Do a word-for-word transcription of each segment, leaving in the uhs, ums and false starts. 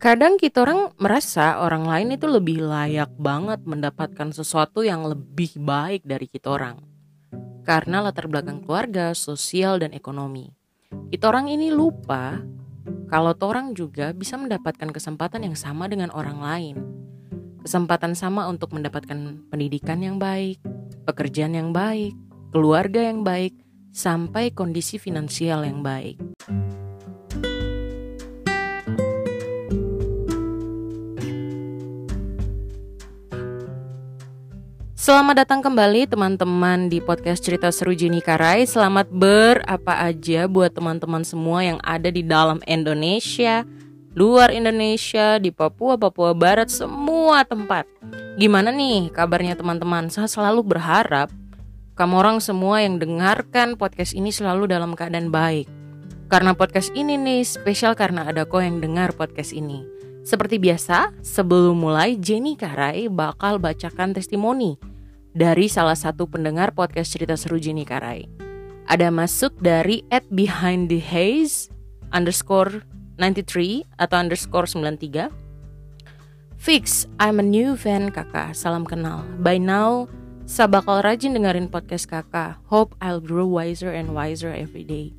Kadang kita orang merasa orang lain itu lebih layak banget mendapatkan sesuatu yang lebih baik dari kita orang. Karena latar belakang keluarga, sosial, dan ekonomi. Kita orang ini lupa kalau orang juga bisa mendapatkan kesempatan yang sama dengan orang lain. Kesempatan sama untuk mendapatkan pendidikan yang baik, pekerjaan yang baik, keluarga yang baik, sampai kondisi finansial yang baik. Selamat datang kembali teman-teman di podcast Cerita Seru Jenny Karay. Selamat berapa aja buat teman-teman semua yang ada di dalam Indonesia, luar Indonesia, di Papua, Papua Barat, semua tempat. Gimana nih kabarnya teman-teman? Saya selalu berharap kamu orang semua yang dengarkan podcast ini selalu dalam keadaan baik. Karena podcast ini nih spesial karena ada kau yang dengar podcast ini. Seperti biasa, sebelum mulai Jenny Karay bakal bacakan testimoni dari salah satu pendengar podcast Cerita Seru Jenny Karay. Ada masuk dari at behind the haze underscore sembilan tiga atau underscore sembilan tiga. Fix, I'm a new fan kakak, salam kenal. By now, saya bakal rajin dengerin podcast kakak. Hope I'll grow wiser and wiser every day.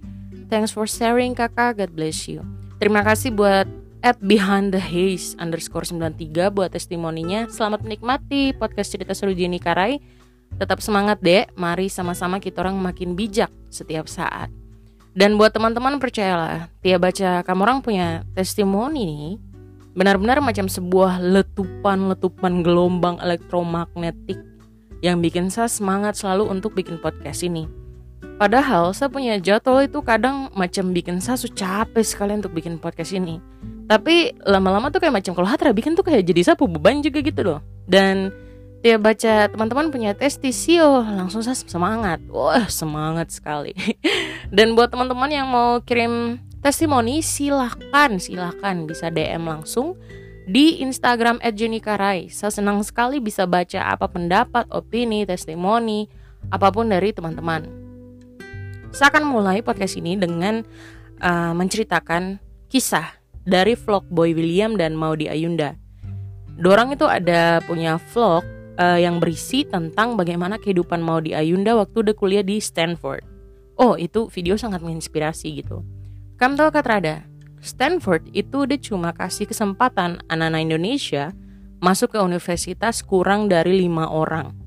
Thanks for sharing kakak, God bless you. Terima kasih buat at behind the haze underscore sembilan tiga buat testimoninya. Selamat menikmati podcast Cerita Seru Jenny Karay. Tetap semangat dek, mari sama-sama kita orang makin bijak setiap saat. Dan buat teman-teman percayalah, tiap baca kamu orang punya testimoni nih, benar-benar macam sebuah letupan-letupan gelombang elektromagnetik yang bikin saya semangat selalu untuk bikin podcast ini. Padahal saya punya jadwal itu kadang macam bikin saya capek sekali untuk bikin podcast ini. Tapi lama-lama tuh kayak macam kalau hatra bikin tuh kayak jadi sapu beban juga gitu loh. Dan dia baca teman-teman punya testisio, langsung saya semangat. Wah, semangat sekali. Dan buat teman-teman yang mau kirim testimoni, silahkan, silahkan bisa D M langsung di Instagram et jenny karay. Saya senang sekali bisa baca apa pendapat, opini, testimoni, apapun dari teman-teman. Saya akan mulai podcast ini dengan uh, menceritakan kisah dari vlog Boy William dan Maudi Ayunda. Dorang itu ada punya vlog uh, yang berisi tentang bagaimana kehidupan Maudi Ayunda waktu dia kuliah di Stanford. Oh, itu video sangat menginspirasi gitu. Kamu tahu kata rada, Stanford itu dia cuma kasih kesempatan anak-anak Indonesia masuk ke universitas kurang dari lima orang.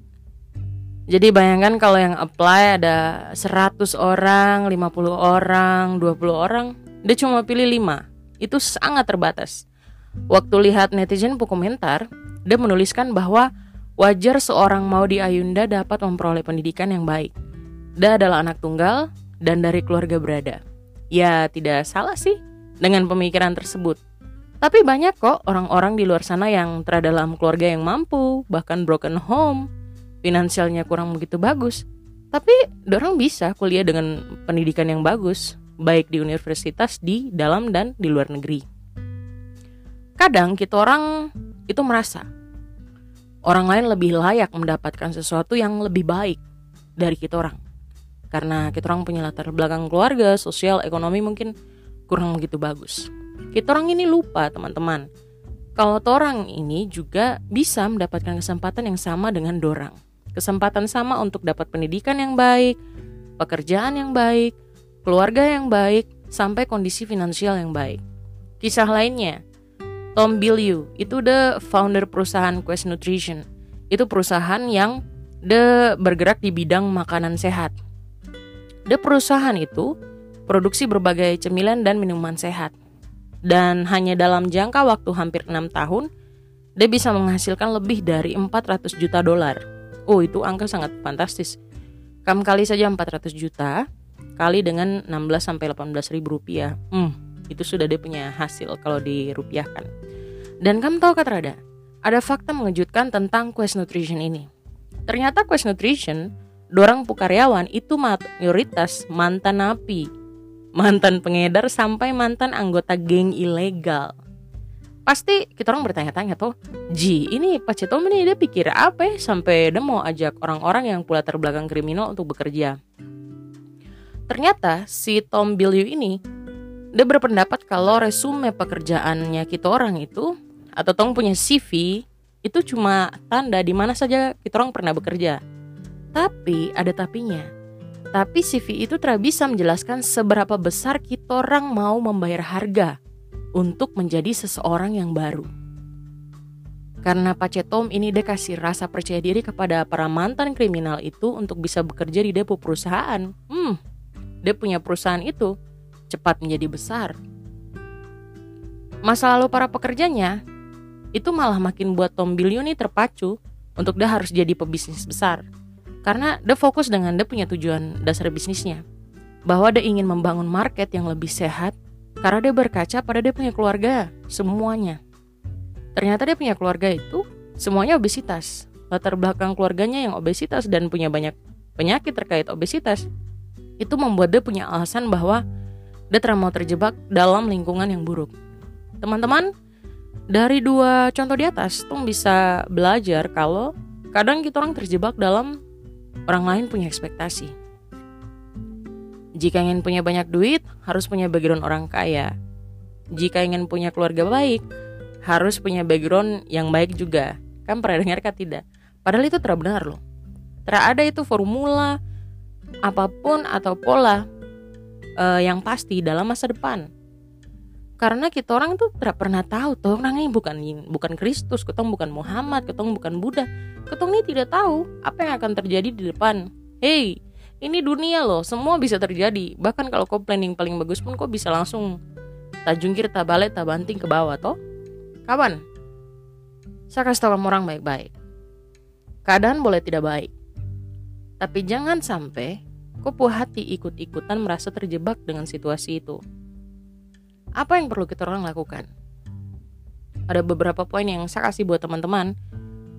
Jadi bayangkan kalau yang apply ada seratus orang, lima puluh orang, dua puluh orang, dia cuma pilih lima. Itu sangat terbatas. Waktu lihat netizen berkomentar, dia menuliskan bahwa wajar seorang Maudi Ayunda dapat memperoleh pendidikan yang baik. Dia adalah anak tunggal dan dari keluarga berada. Ya tidak salah sih dengan pemikiran tersebut. Tapi banyak kok orang-orang di luar sana yang terada dalam keluarga yang mampu, bahkan broken home, finansialnya kurang begitu bagus. Tapi dorang bisa kuliah dengan pendidikan yang bagus, baik di universitas, di dalam dan di luar negeri. Kadang kita orang itu merasa orang lain lebih layak mendapatkan sesuatu yang lebih baik dari kita orang. Karena kita orang punya latar belakang keluarga, sosial, ekonomi mungkin kurang begitu bagus. Kita orang ini lupa teman-teman, kalau orang ini juga bisa mendapatkan kesempatan yang sama dengan dorang. Kesempatan sama untuk dapat pendidikan yang baik, pekerjaan yang baik, keluarga yang baik, sampai kondisi finansial yang baik. Kisah lainnya, Tom Bilyeu, itu the founder perusahaan Quest Nutrition. Itu perusahaan yang the bergerak di bidang makanan sehat. The perusahaan itu produksi berbagai cemilan dan minuman sehat. Dan hanya dalam jangka waktu hampir enam tahun, dia bisa menghasilkan lebih dari empat ratus juta dolar. Oh, itu angka sangat fantastis. Kamu kali saja empat ratus juta kali dengan enam belas sampai delapan belas ribu rupiah. Hmm, itu sudah dia punya hasil kalau dirupiahkan. Dan kamu tahu kata rada, ada fakta mengejutkan tentang Quest Nutrition ini. Ternyata Quest Nutrition, dorang pukaryawan itu mayoritas mantan napi, mantan pengedar sampai mantan anggota geng ilegal. Pasti kita orang bertanya-tanya tuh, Ji, ini Pak Cetom ini dia pikir apa ya sampai dia mau ajak orang-orang yang pula terbelakang kriminal untuk bekerja. Ternyata si Tom Bilyeu ini, dia berpendapat kalau resume pekerjaannya kita orang itu atau tong punya C V itu cuma tanda di mana saja kita orang pernah bekerja. Tapi ada tapinya. Tapi C V itu tidak bisa menjelaskan seberapa besar kita orang mau membayar harga untuk menjadi seseorang yang baru. Karena Pak Cetom ini dia kasih rasa percaya diri kepada para mantan kriminal itu untuk bisa bekerja di depo perusahaan. Hmm, dia punya perusahaan itu cepat menjadi besar. Masa lalu para pekerjanya itu malah makin buat Tom Bilyeu nih terpacu untuk dia harus jadi pebisnis besar. Karena dia fokus dengan dia punya tujuan dasar bisnisnya, bahwa dia ingin membangun market yang lebih sehat. Karena dia berkaca pada dia punya keluarga, semuanya. Ternyata dia punya keluarga itu semuanya obesitas. Latar belakang keluarganya yang obesitas dan punya banyak penyakit terkait obesitas. Itu membuat dia punya alasan bahwa dia tidak mau terjebak dalam lingkungan yang buruk. Teman-teman, dari dua contoh di atas, tong bisa belajar kalau kadang kita orang terjebak dalam orang lain punya ekspektasi. Jika ingin punya banyak duit, harus punya background orang kaya. Jika ingin punya keluarga baik, harus punya background yang baik juga. Kan pernah dengar kah tidak? Padahal itu tidak benar loh. Tidak ada itu formula apapun atau pola uh, yang pasti dalam masa depan. Karena kita orang tuh tidak pernah tahu. Kita orang ini bukan bukan Kristus, kita bukan Muhammad, kita bukan Buddha. Kita ini tidak tahu apa yang akan terjadi di depan. Hey, ini dunia loh, semua bisa terjadi. Bahkan kalau kau planning paling bagus pun kau bisa langsung tak jungkir, tak balik, tak banting ke bawah toh. Kawan, saya kasih tahu sama orang baik-baik. Keadaan boleh tidak baik, tapi jangan sampai kau puas hati ikut-ikutan merasa terjebak dengan situasi itu. Apa yang perlu kita orang lakukan? Ada beberapa poin yang saya kasih buat teman-teman,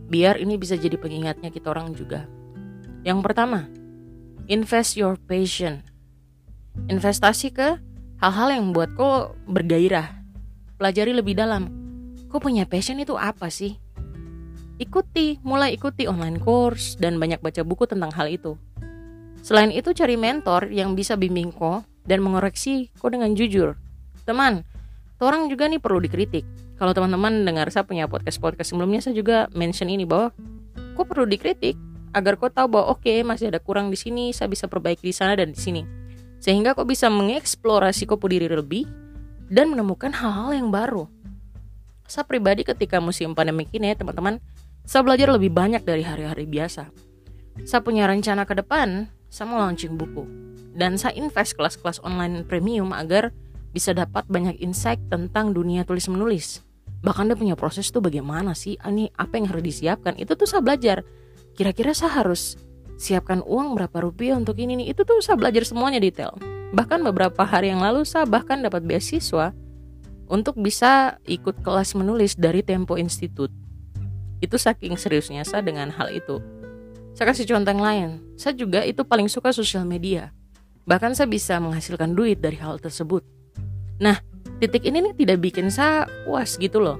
biar ini bisa jadi pengingatnya kita orang juga. Yang pertama, invest your passion. Investasi ke hal-hal yang buat kau bergairah. Pelajari lebih dalam. Kau punya passion itu apa sih? Ikuti, mulai ikuti online course dan banyak baca buku tentang hal itu. Selain itu cari mentor yang bisa bimbing kau dan mengoreksi kau dengan jujur. Teman, orang juga nih perlu dikritik. Kalau teman-teman dengar saya punya podcast-podcast sebelumnya, saya juga mention ini bahwa kau perlu dikritik agar kau tahu bahwa oke okay, masih ada kurang di sini, saya bisa perbaiki di sana dan di sini. Sehingga kau bisa mengeksplorasi kau diri lebih dan menemukan hal-hal yang baru. Saya pribadi ketika musim pandemi ini ya teman-teman, saya belajar lebih banyak dari hari-hari biasa. Saya punya rencana ke depan, saya mau launching buku. Dan saya invest kelas-kelas online premium agar bisa dapat banyak insight tentang dunia tulis-menulis. Bahkan dia punya proses tuh bagaimana sih, ini apa yang harus disiapkan, itu tuh saya belajar. Kira-kira saya harus siapkan uang berapa rupiah untuk ini nih. Itu tuh saya belajar semuanya detail. Bahkan beberapa hari yang lalu saya bahkan dapat beasiswa untuk bisa ikut kelas menulis dari Tempo Institute. Itu saking seriusnya saya dengan hal itu. Saya kasih contoh yang lain. Saya juga itu paling suka sosial media. Bahkan saya bisa menghasilkan duit dari hal tersebut. Nah, titik ini nih tidak bikin saya puas gitu loh.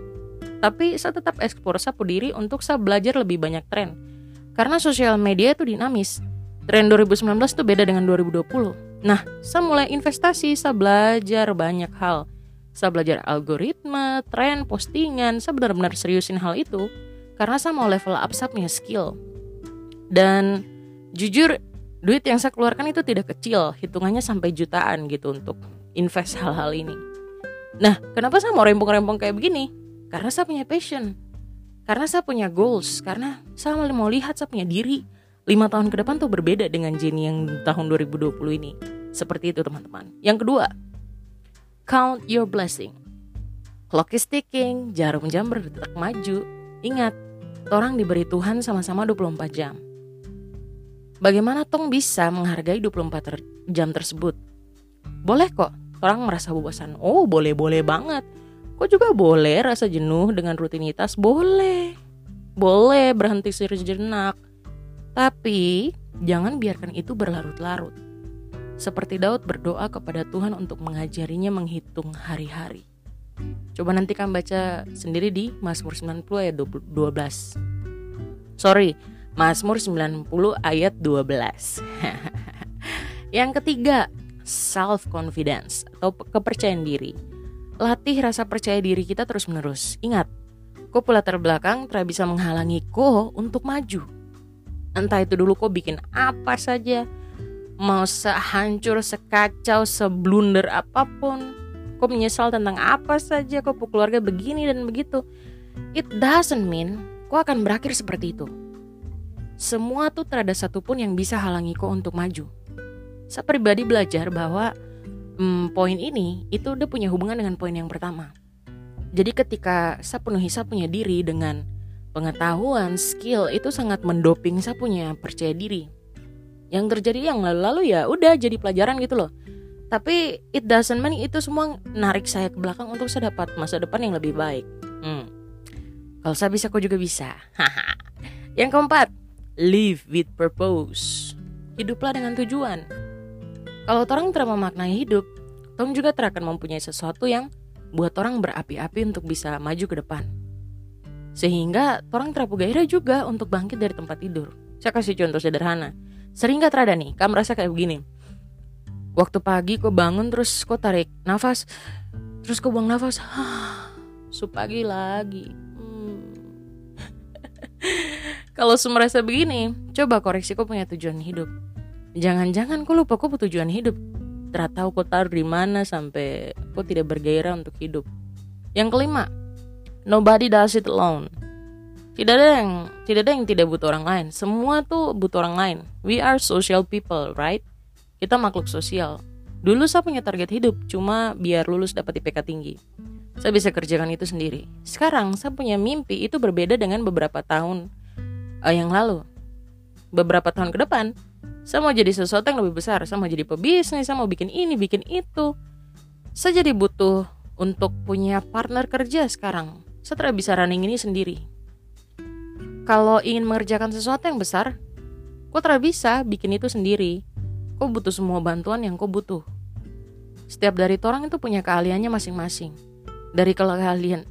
Tapi saya tetap eksplor saya diri untuk saya belajar lebih banyak tren. Karena sosial media itu dinamis. Tren dua ribu sembilan belas itu beda dengan dua ribu dua puluh. Nah, saya mulai investasi, saya belajar banyak hal. Saya belajar algoritma, tren, postingan. Saya benar-benar seriusin hal itu. Karena saya mau level up saya punya skill. Dan jujur, duit yang saya keluarkan itu tidak kecil. Hitungannya sampai jutaan gitu untuk invest hal-hal ini. Nah, kenapa saya mau rempong-rempong kayak begini? Karena saya punya passion. Karena saya punya goals, karena saya mau lihat saya punya diri lima tahun ke depan tuh berbeda dengan Jenny yang tahun dua ribu dua puluh ini. Seperti itu teman-teman. Yang kedua, count your blessing. Clock is ticking, jarum jam berdetak maju. Ingat, orang diberi Tuhan sama-sama dua puluh empat jam. Bagaimana tong bisa menghargai dua puluh empat jam tersebut? Boleh kok, orang merasa bosan. Oh, boleh-boleh banget. Kok juga boleh rasa jenuh dengan rutinitas? Boleh. Boleh berhenti sejenak. Tapi jangan biarkan itu berlarut-larut. Seperti Daud berdoa kepada Tuhan untuk mengajarinya menghitung hari-hari. Coba nanti kamu baca sendiri di Mazmur sembilan puluh ayat dua belas. Sorry, Mazmur sembilan puluh ayat dua belas. Yang ketiga, self-confidence atau kepercayaan diri. Latih rasa percaya diri kita terus-menerus. Ingat, kok latar belakang tak bisa menghalangi kok untuk maju. Entah itu dulu kok bikin apa saja, mau sehancur, sekacau, seblunder apapun, kok menyesal tentang apa saja, kok keluarga begini dan begitu. It doesn't mean kok akan berakhir seperti itu. Semua tuh tak ada satupun yang bisa halangi kok untuk maju. Saya pribadi belajar bahwa hmm, poin ini itu udah punya hubungan dengan poin yang pertama. Jadi ketika saya penuhi saya punya diri dengan pengetahuan, skill, itu sangat mendoping saya punya percaya diri. Yang terjadi yang lalu-lalu ya udah jadi pelajaran gitu loh. Tapi it doesn't mean itu semua narik saya ke belakang untuk saya dapat masa depan yang lebih baik. hmm. Kalau saya bisa, kau juga bisa. Yang keempat, live with purpose. Hiduplah dengan tujuan. Kalau orang tidak memaknai hidup, Tom juga tidak akan mempunyai sesuatu yang buat orang berapi-api untuk bisa maju ke depan. Sehingga orang tidak punya gairah juga untuk bangkit dari tempat tidur. Saya kasih contoh sederhana. Sering gak terada nih, kamu merasa kayak begini. Waktu pagi kau bangun terus kau tarik nafas, terus kau buang nafas. Sup pagi lagi. Hmm. Kalau kamu merasa begini, coba koreksi kau punya tujuan hidup. Jangan-jangan kau lupa kau punya tujuan hidup. Tidak tahu kau taruh di mana sampai kau tidak bergairah untuk hidup. Yang kelima, nobody does it alone. Tidak ada yang tidak ada yang tidak butuh orang lain. Semua tuh butuh orang lain. We are social people, right? Kita makhluk sosial. Dulu saya punya target hidup cuma biar lulus dapat I P K tinggi. Saya bisa kerjakan itu sendiri. Sekarang saya punya mimpi itu berbeda dengan beberapa tahun uh, yang lalu. Beberapa tahun ke depan, saya mau jadi sesuatu yang lebih besar. Saya mau jadi pebisnis, saya mau bikin ini, bikin itu. Saya jadi butuh untuk punya partner kerja sekarang. Saya tidak bisa running ini sendiri. Kalau ingin mengerjakan sesuatu yang besar, kau tak bisa bikin itu sendiri. Kau butuh semua bantuan yang kau butuh. Setiap dari orang itu punya keahliannya masing-masing. Dari keahlian,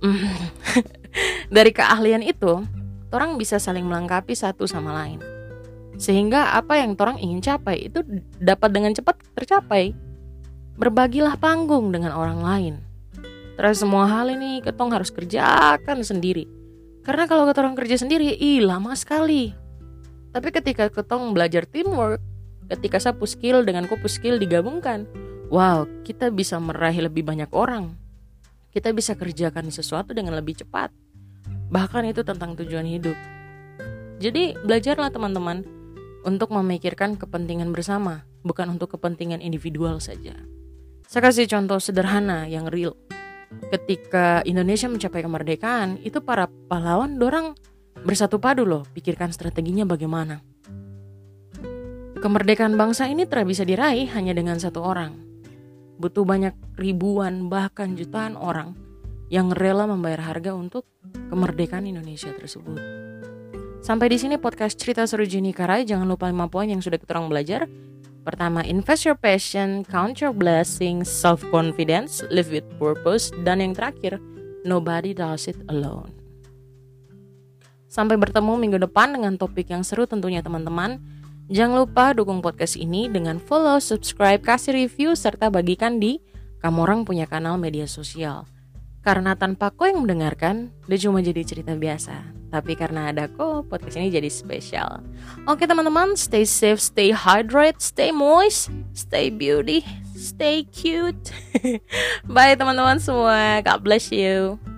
dari keahlian itu, orang bisa saling melengkapi satu sama lain. Sehingga apa yang orang ingin capai itu dapat dengan cepat tercapai. Berbagilah panggung dengan orang lain. Terus semua hal ini ketong harus kerjakan sendiri. Karena kalau ketong kerja sendiri, ih lama sekali. Tapi ketika ketong belajar teamwork, ketika sapu skill dengan kopu skill digabungkan, wow, kita bisa meraih lebih banyak orang. Kita bisa kerjakan sesuatu dengan lebih cepat. Bahkan itu tentang tujuan hidup. Jadi belajarlah teman-teman untuk memikirkan kepentingan bersama, bukan untuk kepentingan individual saja. Saya kasih contoh sederhana yang real. Ketika Indonesia mencapai kemerdekaan, itu para pahlawan dorang bersatu padu loh, pikirkan strateginya bagaimana. Kemerdekaan bangsa ini tidak bisa diraih hanya dengan satu orang. Butuh banyak ribuan bahkan jutaan orang yang rela membayar harga untuk kemerdekaan Indonesia tersebut. Sampai di sini podcast cerita seru Jenny Karay. Jangan lupa lima poin yang sudah kita orang belajar. Pertama, invest your passion, count your blessings, self-confidence, live with purpose, dan yang terakhir, nobody does it alone. Sampai bertemu minggu depan dengan topik yang seru tentunya teman-teman. Jangan lupa dukung podcast ini dengan follow, subscribe, kasih review, serta bagikan di kamu orang punya kanal media sosial. Karena tanpa kau yang mendengarkan, dia cuma jadi cerita biasa. Tapi karena ada kau, podcast ini jadi spesial. Oke teman-teman, stay safe, stay hydrated, stay moist, stay beauty, stay cute. Bye teman-teman semua, God bless you.